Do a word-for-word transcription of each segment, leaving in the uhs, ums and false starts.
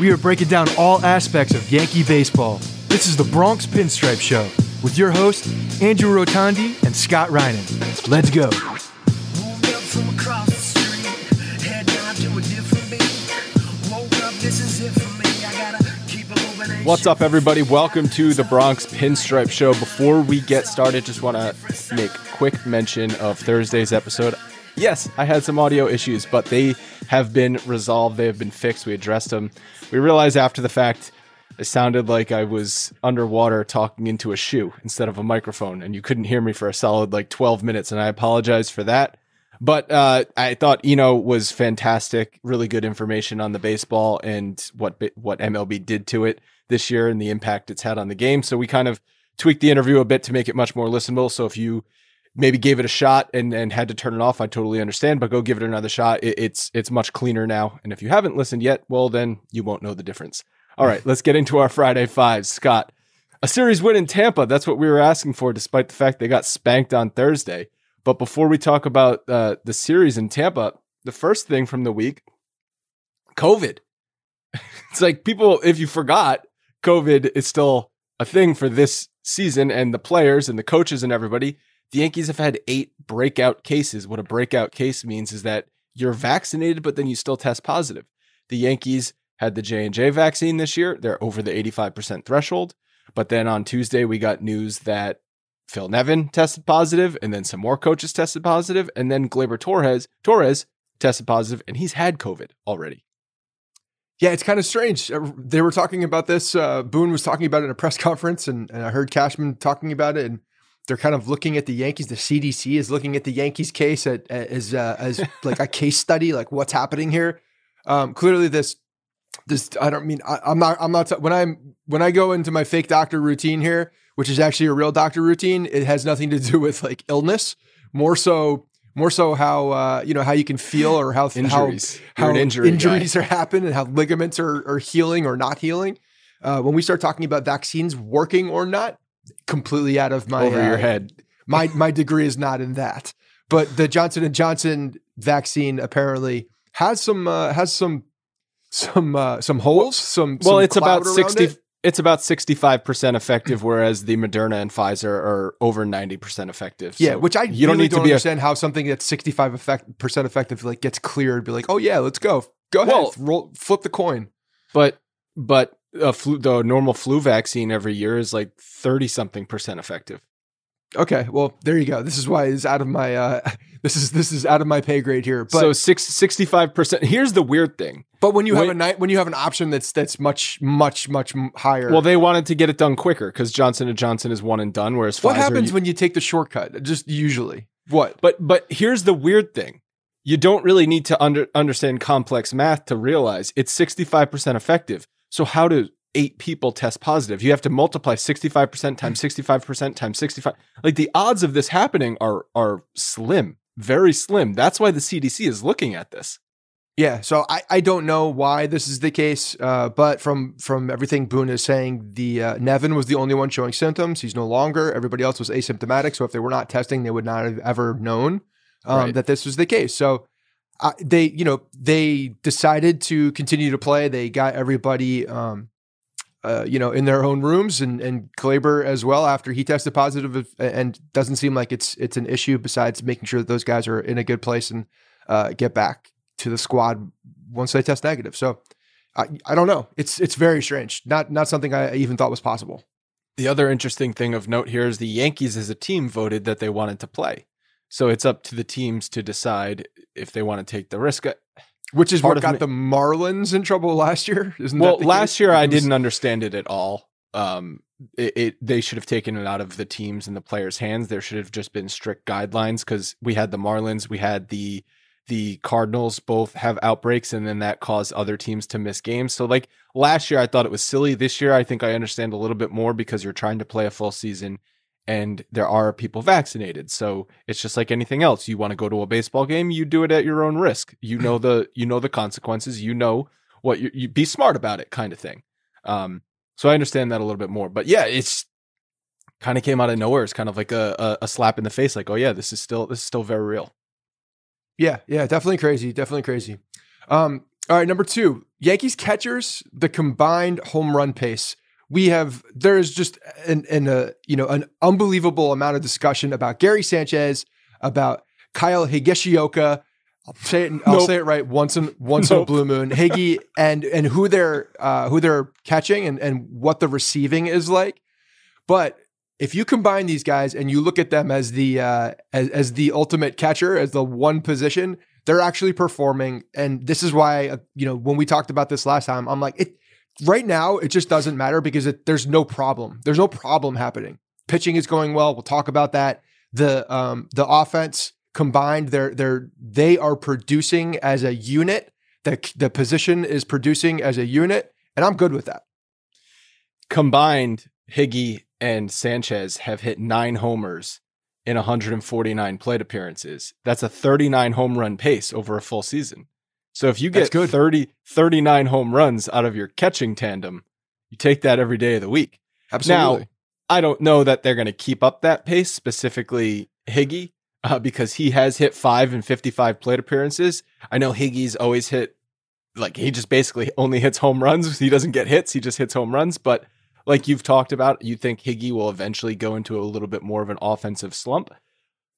We are breaking down all aspects of Yankee baseball. This is the Bronx Pinstripe Show with your hosts, Andrew Rotondi and Scott Reinen. Let's go. What's up, everybody? Welcome to the Bronx Pinstripe Show. Before we get started, just want to make quick mention of Thursday's episode. Yes, I had some audio issues, but they have been resolved. They have been fixed. We addressed them. We realized after the fact, it sounded like I was underwater talking into a shoe instead of a microphone, and you couldn't hear me for a solid like twelve minutes, and I apologize for that. But uh, I thought Eno was fantastic, really good information on the baseball and what what M L B did to it this year and the impact it's had on the game. So we kind of tweaked the interview a bit to make it much more listenable. So if you maybe gave it a shot and, and had to turn it off, I totally understand, but go give it another shot. It, it's it's much cleaner now. And if you haven't listened yet, well, then you won't know the difference. All right, let's get into our Friday Fives. Scott, a series win in Tampa. That's what we were asking for, despite the fact they got spanked on Thursday. But before we talk about uh, the series in Tampa, the first thing from the week, COVID. It's like people, if you forgot, COVID is still a thing for this season, and the players and the coaches and everybody. The Yankees have had eight breakout cases. What a breakout case means is that you're vaccinated, but then you still test positive. The Yankees had the J and J vaccine this year. They're over the eighty-five percent threshold. But then on Tuesday, we got news that Phil Nevin tested positive, and then some more coaches tested positive, and then Gleyber Torres Torres tested positive, and he's had COVID already. Yeah, it's kind of strange. They were talking about this. Uh, Boone was talking about it at a press conference, and, and I heard Cashman talking about it. And they're kind of looking at the Yankees. The C D C is looking at the Yankees case at, at, as uh, as like a case study, like what's happening here. Um, clearly, this this I don't mean I, I'm not I'm not t- when I'm when I go into my fake doctor routine here, which is actually a real doctor routine. It has nothing to do with like illness, more so. More so, how uh, you know how you can feel, or how injuries, how, how injury injuries guy. are happening, and how ligaments are, are healing or not healing. Uh, when we start talking about vaccines working or not, completely out of my over uh, your head. my my degree is not in that, but the Johnson and Johnson vaccine apparently has some uh, has some some uh, some holes. Some well, some it's, about sixty, it. it's about sixty. It's about sixty-five percent effective, whereas the Moderna and Pfizer are over ninety percent effective. Yeah, so which I you really don't, need don't to be understand a, how something that's sixty-five effect, percent effective like gets cleared and be like, oh yeah, let's go, go well, ahead, roll, flip the coin. But but. A flu, the normal flu vaccine every year is like thirty something percent effective. Okay, well there you go. This is why it's out of my uh, this is this is out of my pay grade here. But so six, sixty-five percent. Here's the weird thing. But when you when, have a when you have an option that's that's much much much higher. Well, they wanted to get it done quicker because Johnson and Johnson is one and done. Whereas what Pfizer, happens you, when you take the shortcut? Just usually what? But but here's the weird thing. You don't really need to under, understand complex math to realize it's sixty-five percent effective. So how do eight people test positive? You have to multiply sixty-five percent times sixty-five percent times sixty-five. Like the odds of this happening are are slim, very slim. That's why the C D C is looking at this. Yeah. So I, I don't know why this is the case, uh, but from from everything Boone is saying, the uh, Nevin was the only one showing symptoms. He's no longer. Everybody else was asymptomatic. So if they were not testing, they would not have ever known um, right. that this was the case. So. Uh, they, you know, they decided to continue to play. They got everybody, um, uh, you know, in their own rooms, and and Kleber as well after he tested positive, and doesn't seem like it's it's an issue. Besides making sure that those guys are in a good place and uh, get back to the squad once they test negative. So I, I don't know. It's it's very strange. Not not something I even thought was possible. The other interesting thing of note here is the Yankees as a team voted that they wanted to play. So it's up to the teams to decide if they want to take the risk. Which is Part what got me. the Marlins in trouble last year. Isn't well, that last case? year I didn't understand it at all. Um, it, it They should have taken it out of the teams and the players' hands. There should have just been strict guidelines because we had the Marlins, we had the the Cardinals both have outbreaks, and then that caused other teams to miss games. So like last year I thought it was silly. This year I think I understand a little bit more because you're trying to play a full season and there are people vaccinated. So it's just like anything else. You want to go to a baseball game, you do it at your own risk. You know the you know the consequences, you know what you, you be smart about it kind of thing. Um, so I understand that a little bit more. But yeah, it's kind of came out of nowhere. It's kind of like a, a a slap in the face, like, oh yeah, this is still this is still very real. Yeah, yeah, definitely crazy, definitely crazy. Um, all right, number two, Yankees catchers, the combined home run pace. We have there is just an, an uh, you know an unbelievable amount of discussion about Gary Sanchez, about Kyle Higashioka. I'll say it. I'll nope. say it right once in once nope. in a blue moon. Higgy and and who they're uh, who they're catching and and what the receiving is like. But if you combine these guys and you look at them as the uh, as, as the ultimate catcher, as the one position, they're actually performing. And this is why uh, you know when we talked about this last time, I'm like it. Right now, it just doesn't matter because it, there's no problem. There's no problem happening. Pitching is going well. We'll talk about that. The um, the offense combined, they're they're they are producing as a unit. The the position is producing as a unit, and I'm good with that. Combined, Higgy and Sanchez have hit nine homers in one hundred forty-nine plate appearances. That's a thirty-nine home run pace over a full season. So if you get thirty, thirty-nine home runs out of your catching tandem, you take that every day of the week. Absolutely. Now, I don't know that they're going to keep up that pace, specifically Higgy, uh, because he has hit five in fifty-five plate appearances. I know Higgy's always hit, like he just basically only hits home runs. He doesn't get hits. He just hits home runs. But like you've talked about, you think Higgy will eventually go into a little bit more of an offensive slump.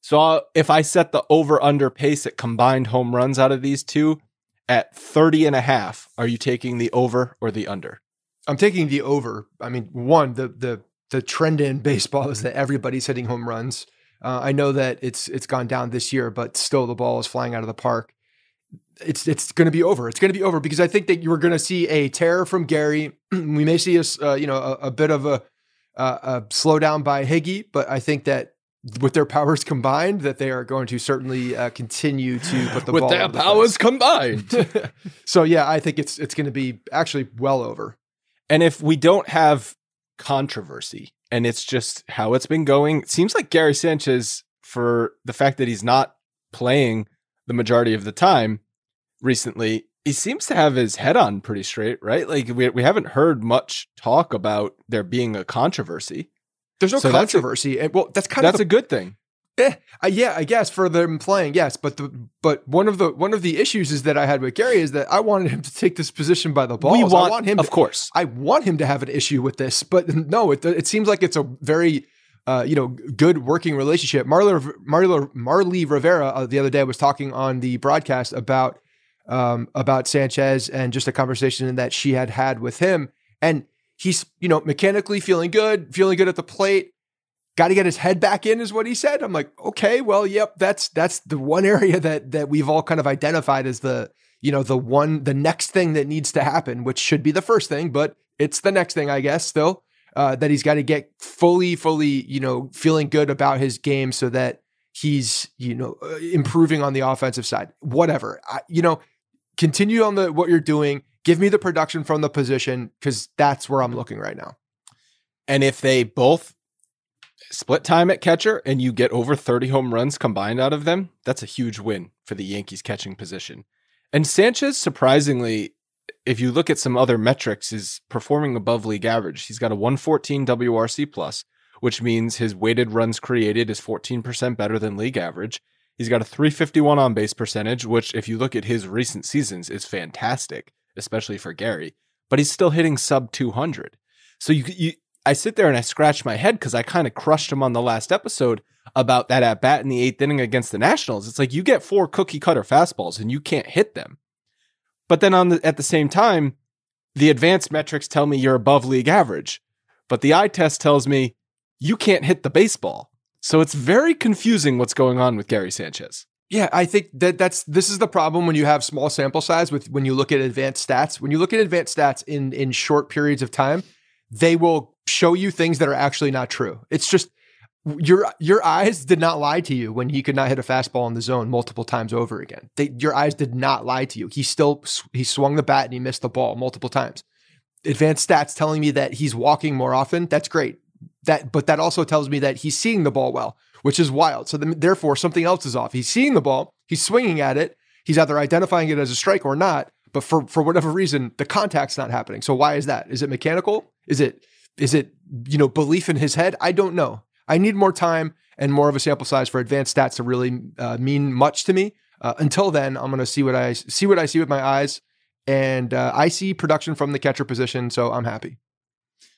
So I'll, if I set the over-under pace at combined home runs out of these two, at thirty and a half, are you taking the over or the under? I'm taking the over. I mean, one, the the the trend in baseball is that everybody's hitting home runs. Uh, I know that it's it's gone down this year, but still the ball is flying out of the park. it's it's going to be over. It's going to be over because I think that you're going to see a tear from Gary. We may see a uh, you know a, a bit of a, uh, a slowdown by Higgy, but I think that with their powers combined, that they are going to certainly uh, continue to put the with ball with their the powers place. combined. So yeah, I think it's it's going to be actually well over. And if we don't have controversy, and it's just how it's been going, it seems like Gary Sanchez, for the fact that he's not playing the majority of the time recently, he seems to have his head on pretty straight, right? Like we we haven't heard much talk about there being a controversy. There's no so controversy. A, and, well, that's kind that's of that's a good thing. Eh, uh, yeah, I guess for them playing, yes. But the but one of the one of the issues is that I had with Gary is that I wanted him to take this position by the balls. We want, I want him, to, of course. I want him to have an issue with this, but no, it it seems like it's a very uh, you know good working relationship. Marley Marley Marley Rivera uh, the other day was talking on the broadcast about um, about Sanchez and just a conversation that she had had with him, and he's, you know, mechanically feeling good, feeling good at the plate. Got to get his head back in is what he said. I'm like, okay, well, yep, that's that's the one area that that we've all kind of identified as the, you know, the one, the next thing that needs to happen, which should be the first thing, but it's the next thing, I guess, still, uh, that he's got to get fully, fully, you know, feeling good about his game so that he's, you know, improving on the offensive side. Whatever, I, you know, continue on the what you're doing. Give me the production from the position because that's where I'm looking right now. And if they both split time at catcher and you get over thirty home runs combined out of them, that's a huge win for the Yankees catching position. And Sanchez, surprisingly, if you look at some other metrics, is performing above league average. He's got a one fourteen W R C plus, which means his weighted runs created is fourteen percent better than league average. He's got a three fifty-one on base percentage, which if you look at his recent seasons is fantastic, especially for Gary, but he's still hitting sub two hundred. So you, you, I sit there and I scratch my head because I kind of crushed him on the last episode about that at bat in the eighth inning against the Nationals. It's like you get four cookie cutter fastballs and you can't hit them. But then on the, at the same time, the advanced metrics tell me you're above league average, but the eye test tells me you can't hit the baseball. So it's very confusing what's going on with Gary Sanchez. Yeah, I think that that's this is the problem when you have small sample size with when you look at advanced stats. When you look at advanced stats in in short periods of time, they will show you things that are actually not true. It's just your your eyes did not lie to you when he could not hit a fastball in the zone multiple times over again. They, your eyes did not lie to you. He still he swung the bat and he missed the ball multiple times. Advanced stats telling me that he's walking more often. That's great. That but that also tells me that he's seeing the ball well, which is wild. So the, therefore something else is off. He's seeing the ball. He's swinging at it. He's either identifying it as a strike or not. But for for whatever reason, the contact's not happening. So why is that? Is it mechanical? Is it Is it, you know, belief in his head? I don't know. I need more time and more of a sample size for advanced stats to really uh, mean much to me. Uh, until then, I'm going to see what I see what I see with my eyes. And uh, I see production from the catcher position, so I'm happy.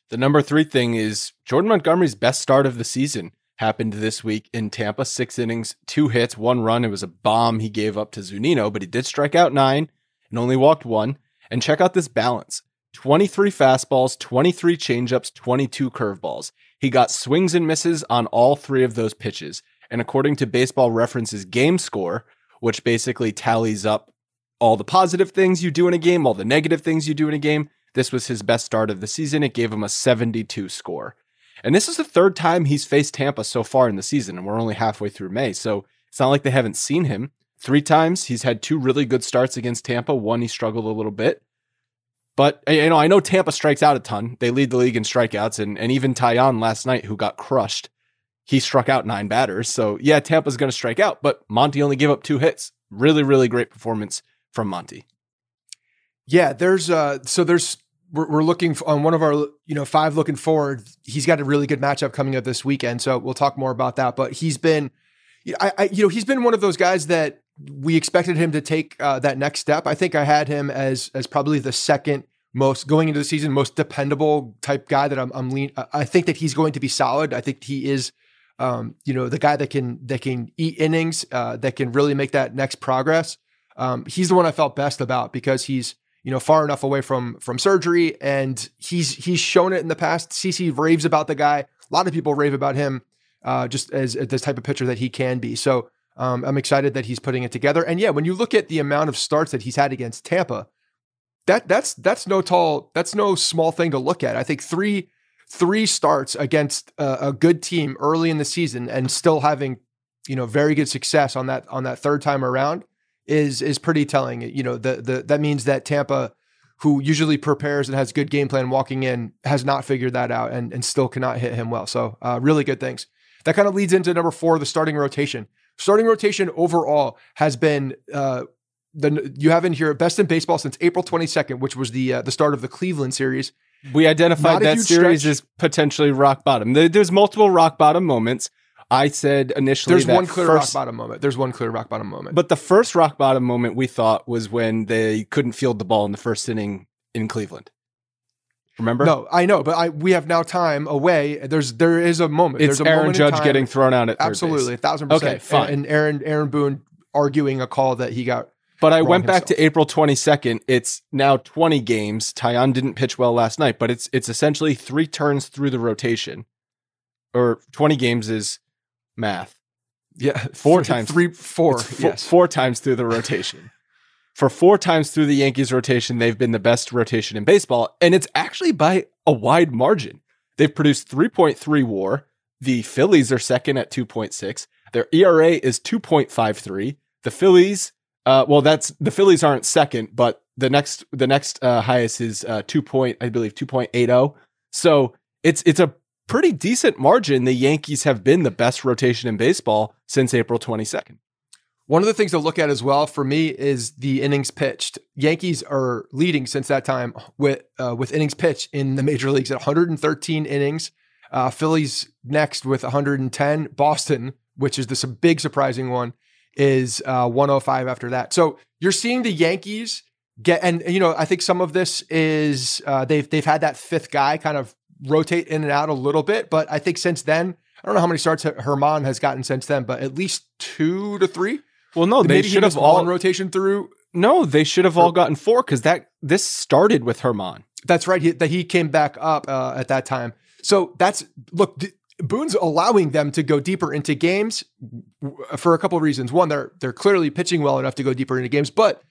The number three thing is Jordan Montgomery's best start of the season happened this week in Tampa. Six innings, two hits, one run. It was a bomb he gave up to Zunino, but he did strike out nine and only walked one. And check out this balance. twenty-three fastballs, twenty-three changeups, twenty-two curveballs. He got swings and misses on all three of those pitches. And according to Baseball Reference's game score, which basically tallies up all the positive things you do in a game, all the negative things you do in a game, this was his best start of the season. It gave him a seventy-two score. And this is the third time he's faced Tampa so far in the season, and we're only halfway through May, so it's not like they haven't seen him. Three times, he's had two really good starts against Tampa. One, he struggled a little bit. But, you know, I know Tampa strikes out a ton. They lead the league in strikeouts. And, and even Taillon last night, who got crushed, he struck out nine batters. So, yeah, Tampa's going to strike out. But Monty only gave up two hits. Really, really great performance from Monty. Yeah, there's uh, so there's we're, we're looking on one of our, you know, five looking forward. He's got a really good matchup coming up this weekend. So we'll talk more about that. But he's been, I, I you know, he's been one of those guys that we expected him to take uh, that next step. I think I had him as as probably the second most going into the season, most dependable type guy that I'm, I'm lean. I think that he's going to be solid. I think he is, um, you know, the guy that can that can eat innings, uh, that can really make that next progress. Um, he's the one I felt best about because he's you know far enough away from from surgery, and he's he's shown it in the past. C C raves about the guy. A lot of people rave about him, uh, just as, as the type of pitcher that he can be. So. Um, I'm excited that he's putting it together. And yeah, when you look at the amount of starts that he's had against Tampa, that that's that's no tall, that's no small thing to look at. I think three three starts against a, a good team early in the season and still having, you know, very good success on that on that third time around is is pretty telling. You know, the the that means that Tampa, who usually prepares and has good game plan walking in, has not figured that out and, and still cannot hit him well. So uh, really good things. That kind of leads into number four, the starting rotation. Starting rotation overall has been, uh, the you have in here, best in baseball since April twenty-second, which was the uh, the start of the Cleveland series. We identified that series stretch. as potentially rock bottom. There, there's multiple rock bottom moments. I said initially There's that one clear first, rock bottom moment. There's one clear rock bottom moment. But the first rock bottom moment we thought was when they couldn't field the ball in the first inning in Cleveland. Remember? No, I know, but I we have now time away. There's there is a moment. It's There's a Aaron moment Judge getting thrown out at third Absolutely, a thousand percent. Okay, fine. And, and Aaron Aaron Boone arguing a call that he got. But I went himself. back to April twenty-second. It's now twenty games. Taillon didn't pitch well last night, but it's it's essentially three turns through the rotation, or twenty games is. Math. Yeah. Four three, times. Three, four. Four, yes. four times through the rotation. For four times through the Yankees rotation, they've been the best rotation in baseball. And it's actually by a wide margin. They've produced three point three WAR. The Phillies are second at two point six. Their E R A is two point five three. The Phillies, uh, well, that's the Phillies aren't second, but the next, the next uh, highest is uh, two point, I believe, two point eight oh. So it's, it's a, pretty decent margin. The Yankees have been the best rotation in baseball since April twenty-second. One of the things to look at as well for me is the innings pitched. Yankees are leading since that time with uh, with innings pitched in the major leagues at one hundred thirteen innings. Uh, Phillies next with one hundred ten. Boston, which is this a big surprising one, is uh, one oh five after that. So you're seeing the Yankees get, and you know I think some of this is uh, they've they've had that fifth guy kind of rotate in and out a little bit, but I think since then, I don't know how many starts Herman has gotten since then, but at least two to three. Well, no, they should have all in rotation through. No, they should have all gotten four because that this started with Herman. That's right. He, that he came back up uh, at that time. So that's look. D- Boone's allowing them to go deeper into games for a couple of reasons. One, they're they're clearly pitching well enough to go deeper into games, but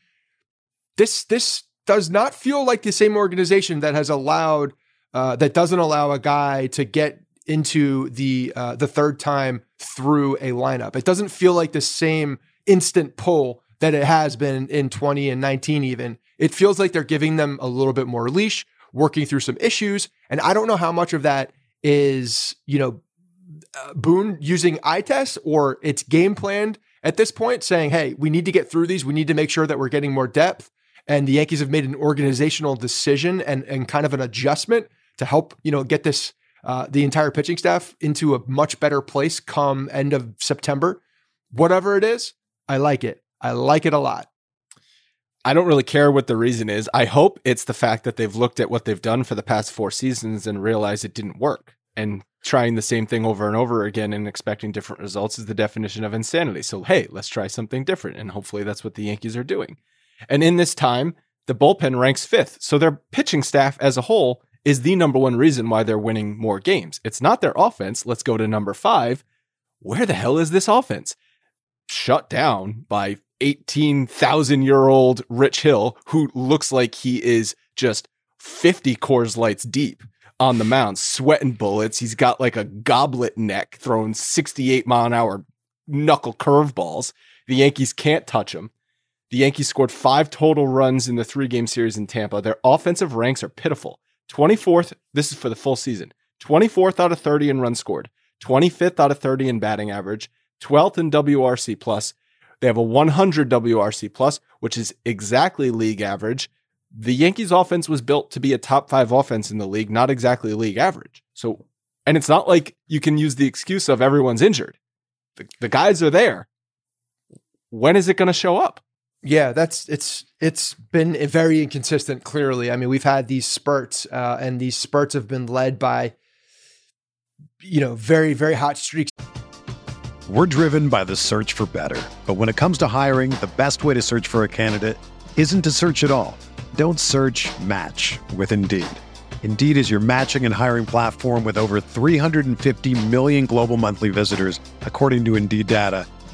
this this does not feel like the same organization that has allowed. Uh, that doesn't allow a guy to get into the uh, the third time through a lineup. It doesn't feel like the same instant pull that it has been in twenty and nineteen even. It feels like they're giving them a little bit more leash, working through some issues. And I don't know how much of that is, you know, uh, Boone using eye tests or it's game planned at this point saying, hey, we need to get through these. We need to make sure that we're getting more depth. And the Yankees have made an organizational decision and, and kind of an adjustment to help, you know, get this, uh, the entire pitching staff into a much better place come end of September. Whatever it is, I like it. I like it a lot. I don't really care what the reason is. I hope it's the fact that they've looked at what they've done for the past four seasons and realized it didn't work. And trying the same thing over and over again and expecting different results is the definition of insanity. So, hey, let's try something different. And hopefully that's what the Yankees are doing. And in this time, the bullpen ranks fifth. So their pitching staff as a whole is the number one reason why they're winning more games. It's not their offense. Let's go to number five. Where the hell is this offense? Shut down by eighteen thousand year old Rich Hill, who looks like he is just fifty Coors Lights deep on the mound, sweating bullets. He's got like a goblet neck, throwing sixty-eight mile an hour knuckle curveballs. The Yankees can't touch him. The Yankees scored five total runs in the three game series in Tampa. Their offensive ranks are pitiful. twenty-fourth, this is for the full season, twenty-fourth out of thirty in runs scored, twenty-fifth out of thirty in batting average, twelfth in W R C plus. They have a one hundred W R C plus, which is exactly league average. The Yankees offense was built to be a top five offense in the league, not exactly league average. So, and it's not like you can use the excuse of everyone's injured. The, the guys are there. When is it going to show up? Yeah, that's it's it's been very inconsistent, clearly. I mean, we've had these spurts, uh, and these spurts have been led by, you know, very, very hot streaks. We're driven by the search for better. But when it comes to hiring, the best way to search for a candidate isn't to search at all. Don't search, match with Indeed. Indeed is your matching and hiring platform with over three hundred fifty million global monthly visitors, according to Indeed data,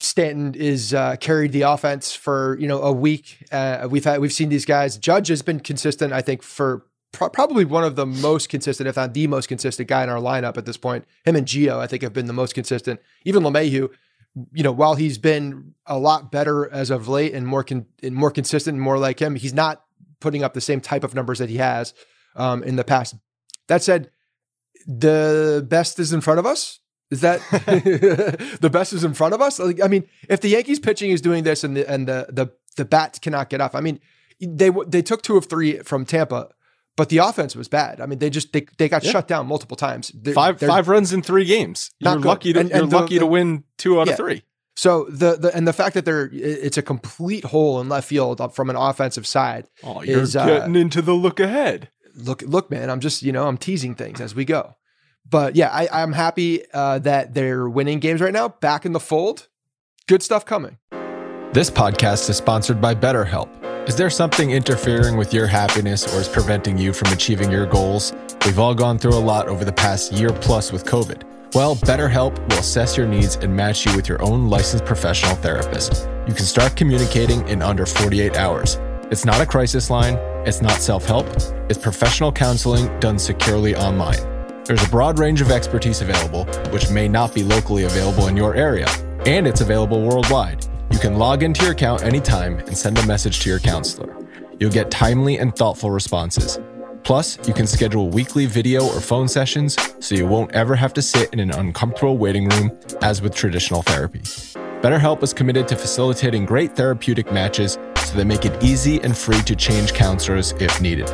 Stanton is uh, carried the offense for, you know, a week. Uh, we've had, we've seen these guys. Judge has been consistent, I think, for probably one of the most consistent, if not the most consistent guy in our lineup at this point. Him and Gio, I think, have been the most consistent. Even LeMahieu, you know, while he's been a lot better as of late and more con- and more consistent and more like him, he's not putting up the same type of numbers that he has um, in the past. That said, the best is in front of us. Is that the best is in front of us? Like, I mean, if the Yankees pitching is doing this and the and the the, the bats cannot get off, I mean, they they took two of three from Tampa. But the offense was bad. I mean, they just they, they got yeah. shut down multiple times. They're, five they're five runs in three games. You're good. lucky to and, and you're the, lucky the, to win two out yeah. of three. So the, the and the fact that they're it's a complete hole in left field from an offensive side. Oh, you're is, getting uh, into the look ahead. Look, look, man. I'm just you know I'm teasing things as we go. But yeah, I, I'm happy uh, that they're winning games right now. Back in the fold. Good stuff coming. This podcast is sponsored by BetterHelp. Is there something interfering with your happiness or is preventing you from achieving your goals? We've all gone through a lot over the past year plus with COVID. Well, BetterHelp will assess your needs and match you with your own licensed professional therapist. You can start communicating in under forty-eight hours. It's not a crisis line. It's not self-help. It's professional counseling done securely online. There's a broad range of expertise available, which may not be locally available in your area, and it's available worldwide. You can log into your account anytime and send a message to your counselor. You'll get timely and thoughtful responses. Plus, you can schedule weekly video or phone sessions so you won't ever have to sit in an uncomfortable waiting room as with traditional therapy. BetterHelp is committed to facilitating great therapeutic matches so they make it easy and free to change counselors if needed.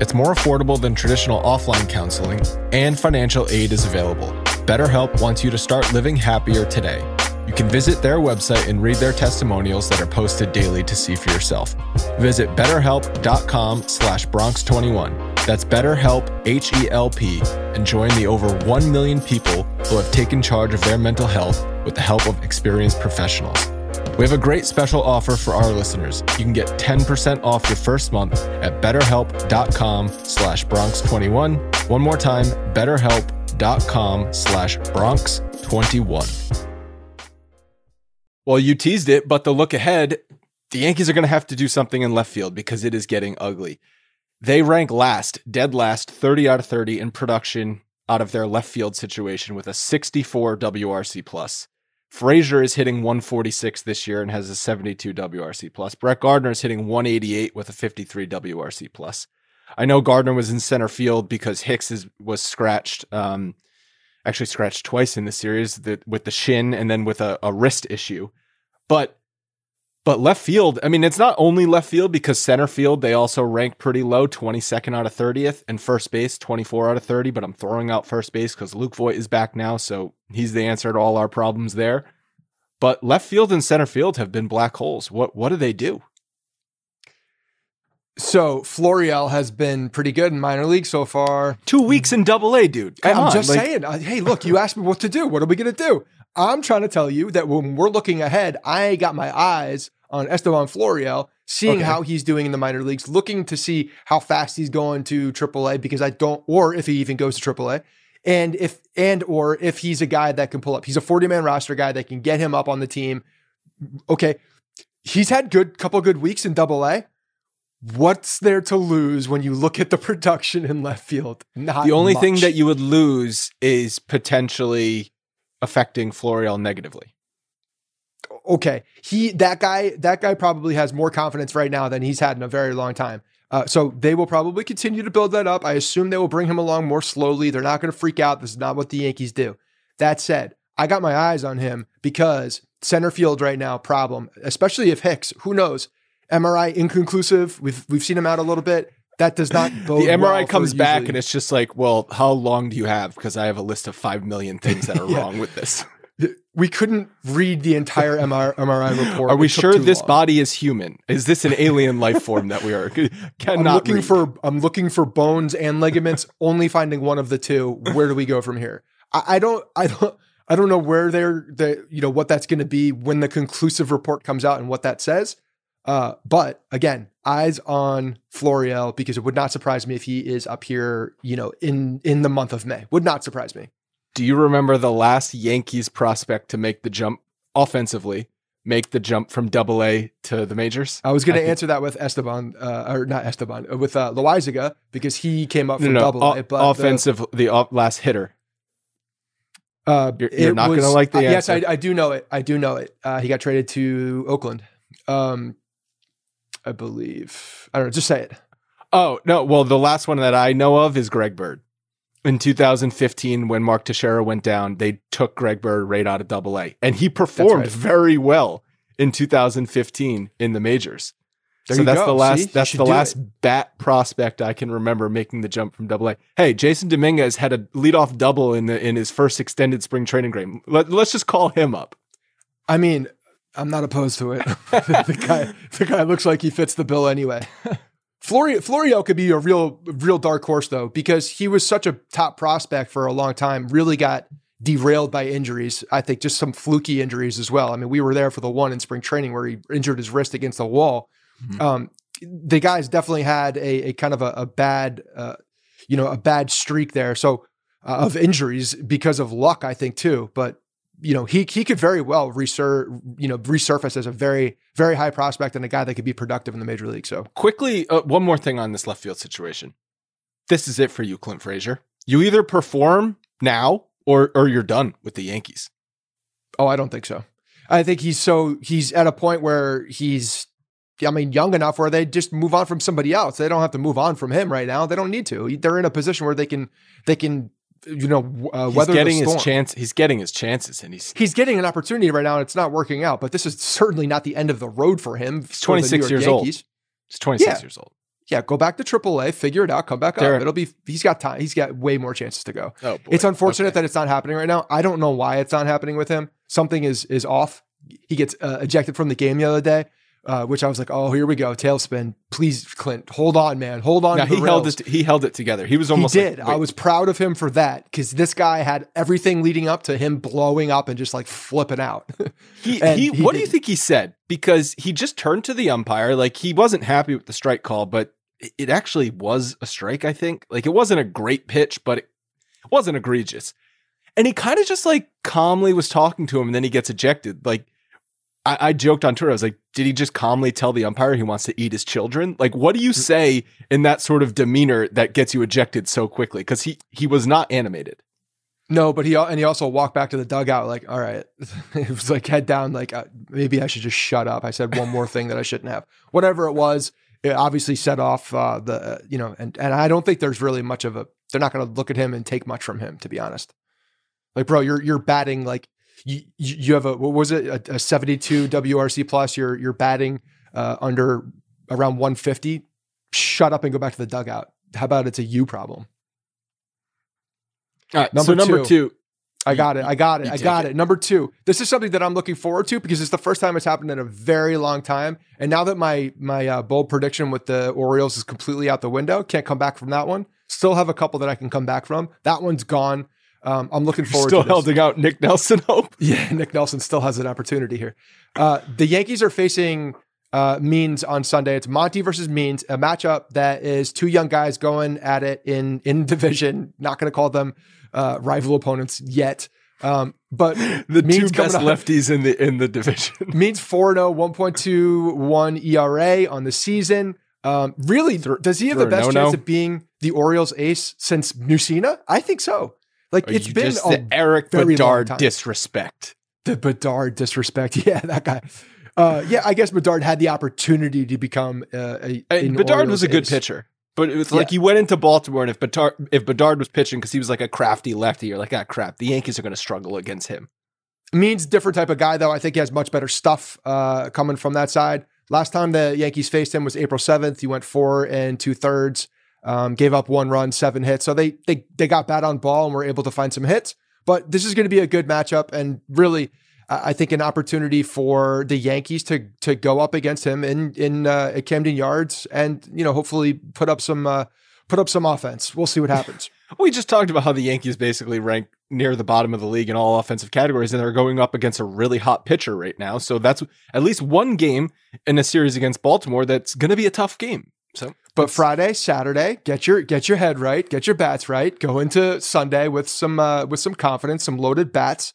It's more affordable than traditional offline counseling, and financial aid is available. BetterHelp wants you to start living happier today. You can visit their website and read their testimonials that are posted daily to see for yourself. Visit betterhelp.com slash Bronx21. That's BetterHelp, H E L P, and join the over one million people who have taken charge of their mental health with the help of experienced professionals. We have a great special offer for our listeners. You can get ten percent off your first month at betterhelp.com slash Bronx21. One more time, betterhelp.com slash Bronx21. Well, you teased it, but the look ahead, the Yankees are going to have to do something in left field because it is getting ugly. They rank last, dead last, thirty out of thirty in production out of their left field situation with a sixty-four W R C plus. Frazier is hitting one forty-six this year and has a seventy-two W R C plus. Brett Gardner is hitting one eighty-eight with a fifty-three W R C plus. I know Gardner was in center field because Hicks is, was scratched, um, actually scratched twice in the series the, with the shin and then with a, a wrist issue. But but left field, I mean, it's not only left field because center field, they also rank pretty low, twenty-second out of thirtieth, and first base, twenty-four out of thirty, but I'm throwing out first base because Luke Voit is back now, so he's the answer to all our problems there. But left field and center field have been black holes. What what do they do? So Florial has been pretty good in minor league so far. Two weeks in double A, dude. Come I'm on, just like- saying, hey, look, you asked me what to do. What are we going to do? I'm trying to tell you that when we're looking ahead, I got my eyes on Esteban Florial, seeing okay. how he's doing in the minor leagues, looking to see how fast he's going to Triple A because I don't, or if he even goes to Triple A, and if, and, or if he's a guy that can pull up, he's a forty man roster guy that can get him up on the team. Okay. He's had good couple good weeks in double A. What's there to lose when you look at the production in left field? Not the only much. Thing that you would lose is potentially affecting Florial negatively. Okay. He, that guy, that guy probably has more confidence right now than he's had in a very long time. Uh, so they will probably continue to build that up. I assume they will bring him along more slowly. They're not going to freak out. This is not what the Yankees do. That said, I got my eyes on him because center field right now, problem, especially if Hicks, who knows, M R I inconclusive. We've we've seen him out a little bit. That does not bode well. The M R I well comes back usually. And it's just like, well, how long do you have? Because I have a list of five million things that are yeah. wrong with this. We couldn't read the entire M R I report. Are we sure this long. Body is human? Is this an alien life form that we are cannot I'm looking read. for? I'm looking for bones and ligaments, only finding one of the two. Where do we go from here? I, I don't, I don't, I don't know where they're, they, you know, what that's going to be when the conclusive report comes out and what that says. Uh, but again, eyes on Florial, because it would not surprise me if he is up here, you know, in, in the month of May. Would not surprise me. Do you remember the last Yankees prospect to make the jump offensively, make the jump from double A to the majors? I was going to answer that with Esteban, uh, or not Esteban, with uh, Loaizaga, because he came up from no, no, double A. But offensive, the, the off- last hitter. Uh, you're you're not going to like the uh, answer. Yes, I, I do know it. I do know it. Uh, he got traded to Oakland, um, I believe. I don't know. Just say it. Oh, no. Well, the last one that I know of is Greg Bird. In two thousand fifteen, when Mark Teixeira went down, they took Greg Bird right out of double A, and he performed right. very well in two thousand fifteen in the majors. There so that's go. the last See? that's the last it. bat prospect I can remember making the jump from double A. Hey, Jason Dominguez had a leadoff double in the in his first extended spring training game. Let, let's just call him up. I mean, I'm not opposed to it. the guy the guy looks like he fits the bill anyway. Florial could be a real, real dark horse though, because he was such a top prospect for a long time, really got derailed by injuries. I think just some fluky injuries as well. I mean, we were there for the one in spring training where he injured his wrist against the wall. Mm-hmm. Um, the guys definitely had a, a kind of a, a bad, uh, you know, a bad streak there. So uh, of injuries because of luck, I think too, but you know, he, he could very well resur- you know, resurface as a very, very high prospect and a guy that could be productive in the major league. So quickly, uh, one more thing on this left field situation. This is it for you, Clint Frazier. You either perform now or, or you're done with the Yankees. Oh, I don't think so. I think he's so he's at a point where he's, I mean, young enough where they just move on from somebody else. They don't have to move on from him right now. They don't need to. They're in a position where they can, they can, you know, uh, he's getting his chance. He's getting his chances, and he's he's getting an opportunity right now, and it's not working out. But this is certainly not the end of the road for him. He's twenty-six years old. He's twenty-six yeah. years old. Yeah, go back to triple A, figure it out, come back there, up. It'll be. He's got time. He's got way more chances to go. Oh, boy. It's unfortunate okay. that it's not happening right now. I don't know why it's not happening with him. Something is is off. He gets uh, ejected from the game the other day, uh, which I was like, oh, here we go, tailspin. Please, Clint, hold on, man, hold on. No, he held it. He held it together. He was almost. He did. Like, I was proud of him for that because this guy had everything leading up to him blowing up and just like flipping out. he, he, he. What didn't. do you think he said? Because he just turned to the umpire, like he wasn't happy with the strike call, but it actually was a strike. I think like it wasn't a great pitch, but it wasn't egregious. And he kind of just like calmly was talking to him, and then he gets ejected. Like. I, I joked on Twitter. I was like, did he just calmly tell the umpire he wants to eat his children? Like, what do you say in that sort of demeanor that gets you ejected so quickly? Because he, he was not animated. No, but he and he also walked back to the dugout like, all right. It was like head down, like, uh, maybe I should just shut up. I said one more thing that I shouldn't have. Whatever it was, it obviously set off uh, the, uh, you know, and, and I don't think there's really much of a, they're not going to look at him and take much from him, to be honest. Like, bro, you're you're batting like, You you have a what was it a, a seventy-two W R C plus? You're you're batting uh, under around one fifty. Shut up and go back to the dugout. How about it's a you problem? All right. Number so number two, two I got you, it. I got it. I got it. it. Number two. This is something that I'm looking forward to because it's the first time it's happened in a very long time. And now that my my uh, bold prediction with the Orioles is completely out the window, can't come back from that one. Still have a couple that I can come back from. That one's gone. Um, I'm looking forward still to this. Holding out Nick Nelson hope. Yeah, Nick Nelson still has an opportunity here. Uh, the Yankees are facing uh, Means on Sunday. It's Monty versus Means, a matchup that is two young guys going at it in, in division. Not going to call them uh, rival opponents yet. Um, but the Means two best up, lefties in the in the division. Means four and oh, one point two one E R A on the season. Um, really, does he have the best no-no. chance of being the Orioles ace since Mussina? I think so. Like Are it's been just a the Eric Bedard disrespect. The Bedard disrespect. Yeah, that guy. Uh, yeah, I guess Bedard had the opportunity to become uh, a, an Bedard Orioles was a good ace. pitcher. But it was like yeah. you went into Baltimore, and if Bedard, if Bedard was pitching because he was like a crafty lefty, you're like, ah, crap, the Yankees are going to struggle against him. Means different type of guy, though. I think he has much better stuff uh, coming from that side. Last time the Yankees faced him was April seventh. He went four and two thirds, um, gave up one run, seven hits. So they they they got bat on ball and were able to find some hits. But this is going to be a good matchup, and really, I think an opportunity for the Yankees to to go up against him in in uh, at Camden Yards, and you know hopefully put up some uh, put up some offense. We'll see what happens. We just talked about how the Yankees basically rank near the bottom of the league in all offensive categories, and they're going up against a really hot pitcher right now. So that's at least one game in a series against Baltimore that's going to be a tough game. So, but Friday, Saturday, get your get your head right, get your bats right, go into Sunday with some uh, with some confidence, some loaded bats.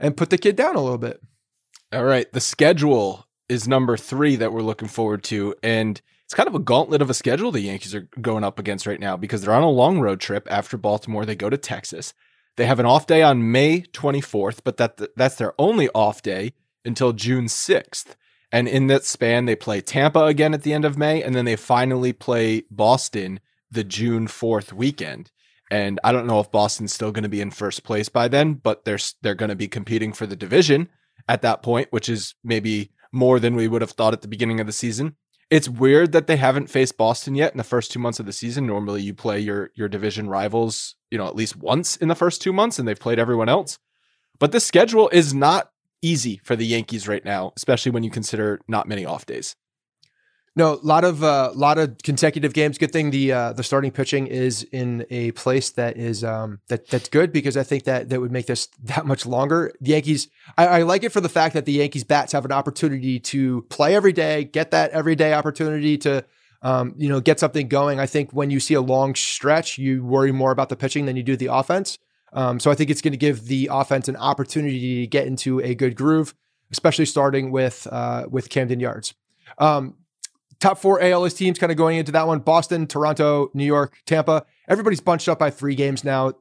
And put the kid down a little bit. All right. The schedule is number three that we're looking forward to. And it's kind of a gauntlet of a schedule the Yankees are going up against right now because they're on a long road trip after Baltimore. They go to Texas. They have an off day on May twenty-fourth, but that that's their only off day until June sixth. And in that span, they play Tampa again at the end of May, and then they finally play Boston the June fourth weekend. And I don't know if Boston's still going to be in first place by then, but they're they're going to be competing for the division at that point, which is maybe more than we would have thought at the beginning of the season. It's weird that they haven't faced Boston yet in the first two months of the season. Normally, you play your your division rivals, you know, at least once in the first two months, and they've played everyone else. But this schedule is not easy for the Yankees right now, especially when you consider not many off days. No, a lot of uh, lot of consecutive games. Good thing the uh, the starting pitching is in a place that is um, that that's good because I think that that would make this that much longer. The Yankees, I, I like it for the fact that the Yankees bats have an opportunity to play every day, get that everyday opportunity to um, you know get something going. I think when you see a long stretch, you worry more about the pitching than you do the offense. Um, so I think it's going to give the offense an opportunity to get into a good groove, especially starting with uh, with Camden Yards. Um, Top four A L S teams kind of going into that one. Boston, Toronto, New York, Tampa. Everybody's bunched up by three games now.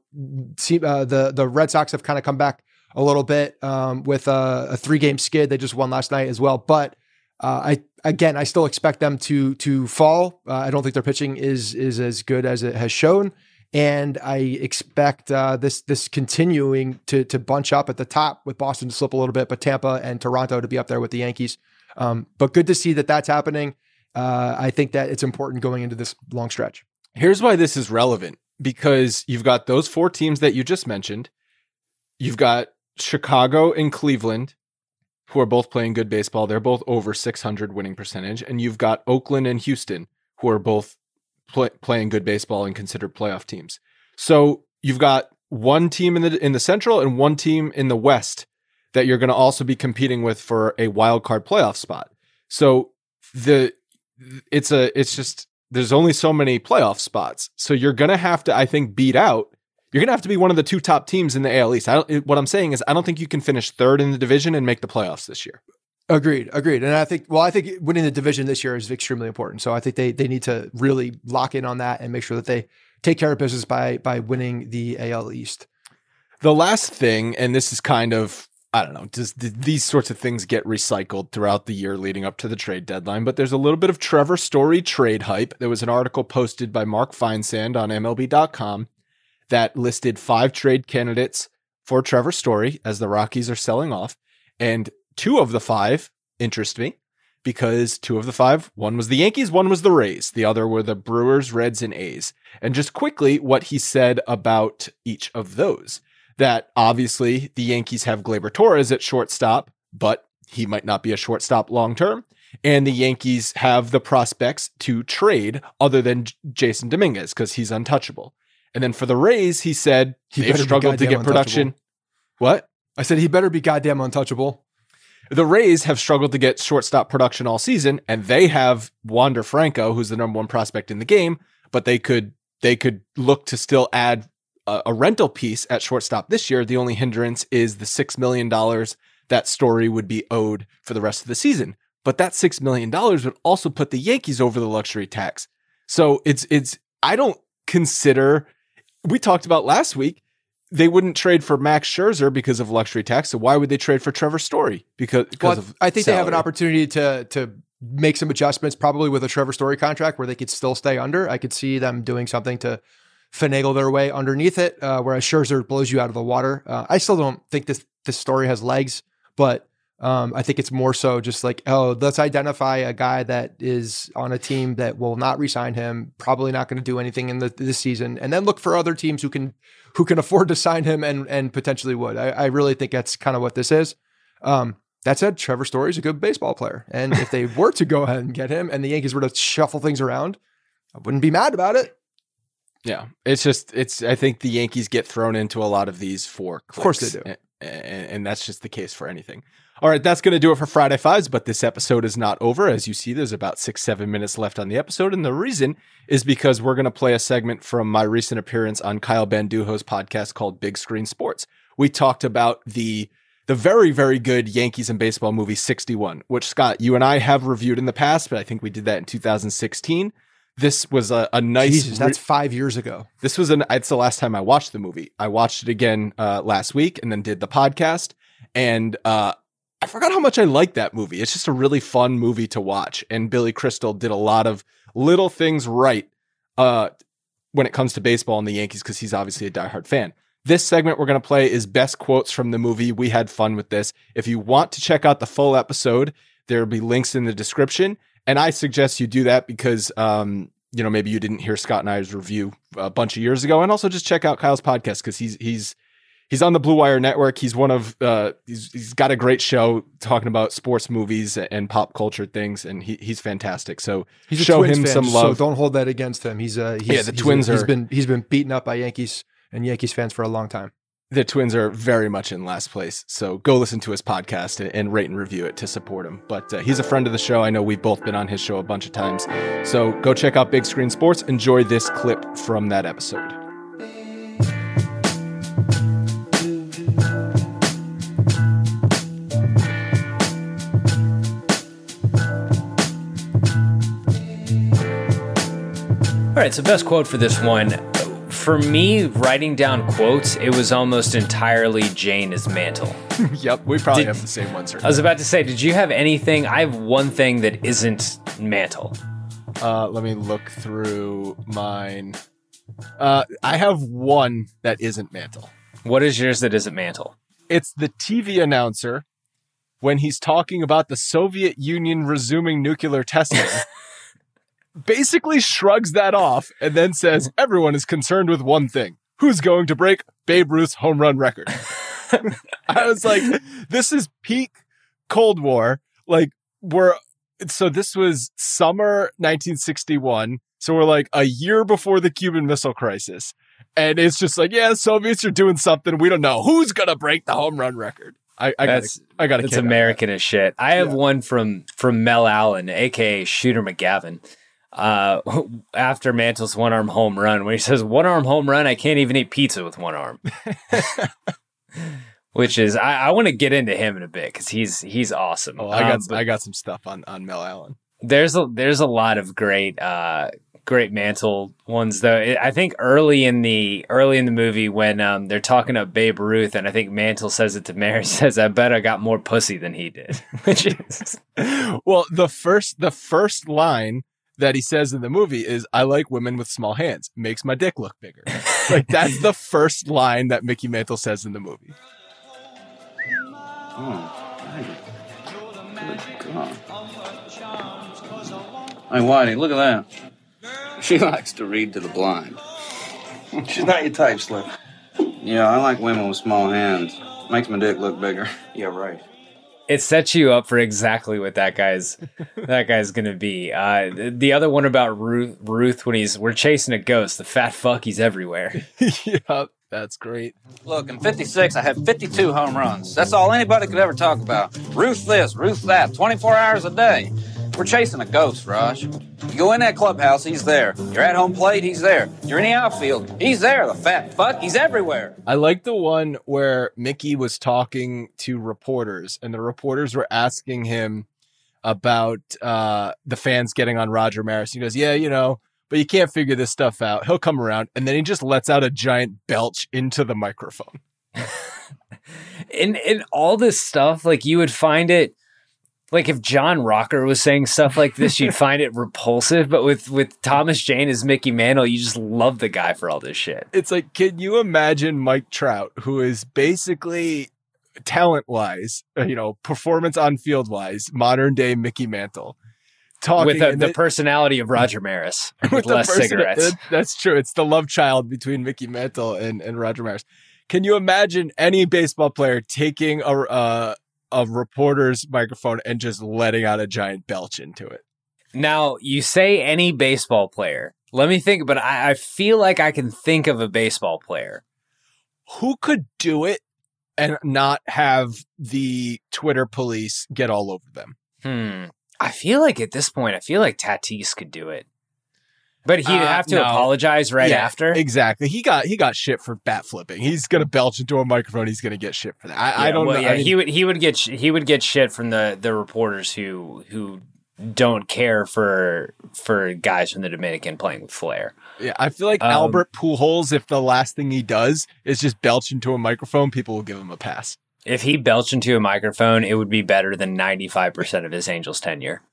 See, uh, the, the Red Sox have kind of come back a little bit um, with a, a three-game skid. They just won last night as well. But uh, I again, I still expect them to to fall. Uh, I don't think their pitching is is as good as it has shown. And I expect uh, this this continuing to to bunch up at the top with Boston to slip a little bit, but Tampa and Toronto to be up there with the Yankees. Um, but good to see that that's happening. Uh, I think that it's important going into this long stretch. Here's why this is relevant, because you've got those four teams that you just mentioned. You've got Chicago and Cleveland, who are both playing good baseball. They're both over six hundred winning percentage. And you've got Oakland and Houston, who are both play, playing good baseball and considered playoff teams. So you've got one team in the in the Central and one team in the West that you're going to also be competing with for a wild card playoff spot. So the It's a, it's just, there's only so many playoff spots. So you're going to have to, I think, beat out. You're going to have to be one of the two top teams in the A L East. I don't, what I'm saying is I don't think you can finish third in the division and make the playoffs this year. Agreed. Agreed. And I think, well, I think winning the division this year is extremely important. So I think they, they need to really lock in on that and make sure that they take care of business by, by winning the A L East. The last thing, and this is kind of, I don't know, does these sorts of things get recycled throughout the year leading up to the trade deadline? But there's a little bit of Trevor Story trade hype. There was an article posted by Mark Feinsand on M L B dot com that listed five trade candidates for Trevor Story as the Rockies are selling off. And two of the five interest me because two of the five, one was the Yankees, one was the Rays. The other were the Brewers, Reds, and A's. And just quickly what he said about each of those. That obviously the Yankees have Gleyber Torres at shortstop, but he might not be a shortstop long-term. And the Yankees have the prospects to trade other than J- Jason Dominguez because he's untouchable. And then for the Rays, he said he they've struggled to get production. What? I said he better be goddamn untouchable. The Rays have struggled to get shortstop production all season, and they have Wander Franco, who's the number one prospect in the game, but they could they could look to still add a rental piece at shortstop this year. The only hindrance is the six million dollars that Story would be owed for the rest of the season. But that six million dollars would also put the Yankees over the luxury tax. So it's, it's, I don't consider, we talked about last week, they wouldn't trade for Max Scherzer because of luxury tax. So why would they trade for Trevor Story? Because, because well, of I think salary. They have an opportunity to to make some adjustments, probably with a Trevor Story contract where they could still stay under. I could see them doing something to finagle their way underneath it, uh, whereas Scherzer blows you out of the water. Uh, I still don't think this this story has legs, but um, I think it's more so just like, oh, let's identify a guy that is on a team that will not re-sign him, probably not going to do anything in the, this season, and then look for other teams who can who can afford to sign him and and potentially would. I, I really think that's kind of what this is. Um, that said, Trevor Story is a good baseball player, and if they were to go ahead and get him and the Yankees were to shuffle things around, I wouldn't be mad about it. Yeah, it's just, it's, I think the Yankees get thrown into a lot of these for clicks. Of course they do. And, and, and that's just the case for anything. All right, that's going to do it for Friday Fives, but this episode is not over. As you see, there's about six, seven minutes left on the episode. And the reason is because we're going to play a segment from my recent appearance on Kyle Banduho's podcast called Big Screen Sports. We talked about the the very, very good Yankees and baseball movie sixty-one, which, Scott, you and I have reviewed in the past, but I think we did that in two thousand sixteen. This was a, a nice... Jesus, that's five years ago. This was an... It's the last time I watched the movie. I watched it again uh, last week and then did the podcast. And uh, I forgot how much I liked that movie. It's just a really fun movie to watch. And Billy Crystal did a lot of little things right uh, when it comes to baseball and the Yankees, because he's obviously a diehard fan. This segment we're going to play is best quotes from the movie. We had fun with this. If you want to check out the full episode, there'll be links in the description. And I suggest you do that because, um, you know, maybe you didn't hear Scott and I's review a bunch of years ago. And also just check out Kyle's podcast because he's he's he's on the Blue Wire Network. He's one of uh, he's, he's got a great show talking about sports, movies, and pop culture things, and he he's fantastic. So he's show him fan, some love. So don't hold that against him. He's uh, he's, yeah, the he's, Twins. Are, he's been he's been beaten up by Yankees and Yankees fans for a long time. The Twins are very much in last place, so go listen to his podcast and, and rate and review it to support him. But uh, he's a friend of the show. I know we've both been on his show a bunch of times. So go check out Big Screen Sports. Enjoy this clip from that episode. All right, so best quote for this one. For me, writing down quotes, it was almost entirely Jane is Mantle. Yep, we probably did, have the same ones. I was about to say, did you have anything? I have one thing that isn't Mantle. Uh, let me look through mine. Uh, I have one that isn't Mantle. What is yours that isn't Mantle? It's the T V announcer when he's talking about the Soviet Union resuming nuclear testing. Basically shrugs that off and then says, everyone is concerned with one thing. Who's going to break Babe Ruth's home run record? I was like, this is peak Cold War. Like, we're, so this was summer nineteen sixty-one. So we're like a year before the Cuban Missile Crisis. And it's just like, yeah, Soviets are doing something. We don't know who's going to break the home run record. I, I that's gotta, I got it's American as shit. I have yeah. one from, from Mel Allen, A K A Shooter McGavin. Uh, after Mantle's one arm home run, when he says one arm home run, I can't even eat pizza with one arm, which is, I, I want to get into him in a bit cause he's, he's awesome. Oh, I got, um, I got some stuff on, on Mel Allen. There's a, there's a lot of great, uh, great Mantle ones though. It, I think early in the, early in the movie when, um, they're talking about Babe Ruth and I think Mantle says it to Mary, says, I bet I got more pussy than he did, which is, well, the first, the first line that he says in the movie is, I like women with small hands. Makes my dick look bigger. Like, that's the first line that Mickey Mantle says in the movie. Oh, my God. Hey, Whitey, look at that. She likes to read to the blind. She's not your type, Slick. Yeah, I like women with small hands. Makes my dick look bigger. Yeah, right. It sets you up for exactly what that guy's that guy's gonna be. Uh, the, the other one about Ruth, Ruth when he's we're chasing a ghost, the fat fuck, he's everywhere. Yeah, that's great. Look, in fifty-six, I had fifty-two home runs. That's all anybody could ever talk about. Ruth this, Ruth that, twenty-four hours a day. We're chasing a ghost, Raj. You go in that clubhouse, he's there. You're at home plate, he's there. You're in the outfield, he's there. The fat fuck, he's everywhere. I like the one where Mickey was talking to reporters, and the reporters were asking him about uh, the fans getting on Roger Maris. He goes, yeah, you know, but you can't figure this stuff out. He'll come around, and then he just lets out a giant belch into the microphone. And and all this stuff, like, you would find it, like, if John Rocker was saying stuff like this, you'd find it repulsive. But with, with Thomas Jane as Mickey Mantle, you just love the guy for all this shit. It's like, can you imagine Mike Trout, who is basically talent-wise, you know, performance on field-wise, modern-day Mickey Mantle, talking with a, the it, personality of Roger Maris with, with less person, cigarettes. That, that's true. It's the love child between Mickey Mantle and, and Roger Maris. Can you imagine any baseball player taking a uh, a reporter's microphone and just letting out a giant belch into it? Now, you say any baseball player. Let me think, but I, I feel like I can think of a baseball player. Who could do it and not have the Twitter police get all over them? Hmm. I feel like at this point, I feel like Tatis could do it. But he'd have to uh, no. apologize right yeah, after. Exactly. He got he got shit for bat flipping. He's gonna belch into a microphone. He's gonna get shit for that. I, yeah, I don't well, know. Yeah, I mean, he would he would get he would get shit from the, the reporters who who don't care for for guys from the Dominican playing with flair. Yeah, I feel like um, Albert Pujols. If the last thing he does is just belch into a microphone, people will give him a pass. If he belched into a microphone, it would be better than ninety-five percent of his Angels tenure.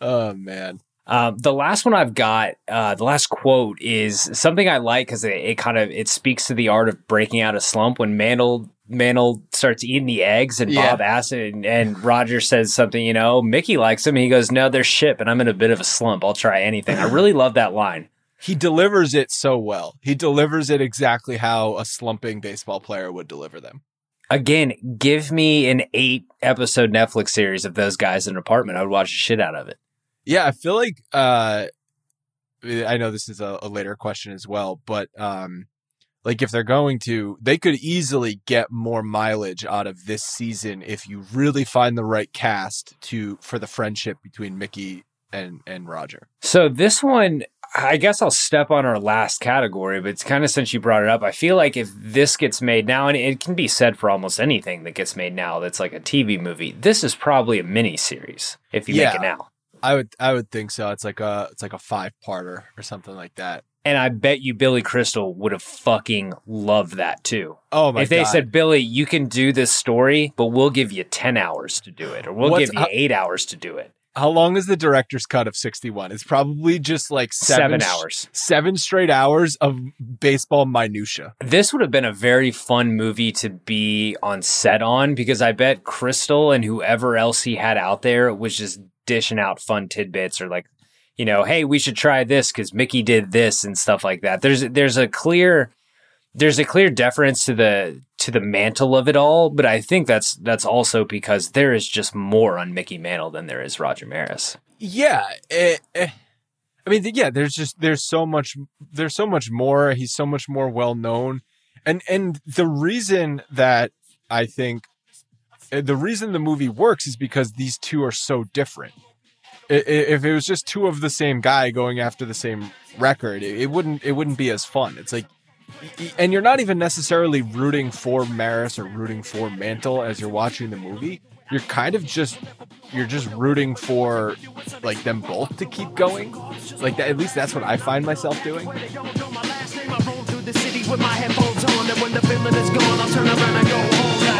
Oh man. Uh, the last one I've got, uh, the last quote is something I like because it, it kind of it speaks to the art of breaking out a slump. When Mantle Mantle starts eating the eggs, and yeah. Bob asks it, and, and Roger says something, you know, Mickey likes him. And he goes, "No, they're shit, and I'm in a bit of a slump. I'll try anything." I really love that line. He delivers it so well. He delivers it exactly how a slumping baseball player would deliver them. Again, give me an eight episode Netflix series of those guys in an apartment. I would watch the shit out of it. Yeah, I feel like, uh, I know this is a, a later question as well, but um, like if they're going to, they could easily get more mileage out of this season if you really find the right cast to for the friendship between Mickey and, and Roger. So this one, I guess I'll step on our last category, but it's kind of since you brought it up, I feel like if this gets made now, and it can be said for almost anything that gets made now that's like a T V movie, this is probably a miniseries if you yeah. make it now. I would I would think so. It's like a it's like a five-parter or something like that. And I bet you Billy Crystal would have fucking loved that too. Oh my god. If they god. said, "Billy, you can do this story, but we'll give you ten hours to do it, or we'll What's, give you how, eight hours to do it." How long is the director's cut of sixty-one? It's probably just like seven, seven hours. seven straight hours of baseball minutia. This would have been a very fun movie to be on set on, because I bet Crystal and whoever else he had out there was just dishing out fun tidbits, or like, you know, hey, we should try this because Mickey did this and stuff like that. There's there's a clear there's a clear deference to the to the Mantle of it all, but I think that's that's also because there is just more on Mickey Mantle than there is Roger Maris. Yeah, eh, eh. I mean, yeah, there's just there's so much there's so much more. He's so much more well known, and and the reason that I think. The reason the movie works is because these two are so different. If it was just two of the same guy going after the same record, it wouldn't it wouldn't be as fun. It's like, and you're not even necessarily rooting for Maris or rooting for Mantle as you're watching the movie. You're kind of just you're just rooting for like them both to keep going. Like that, at least that's what I find myself doing.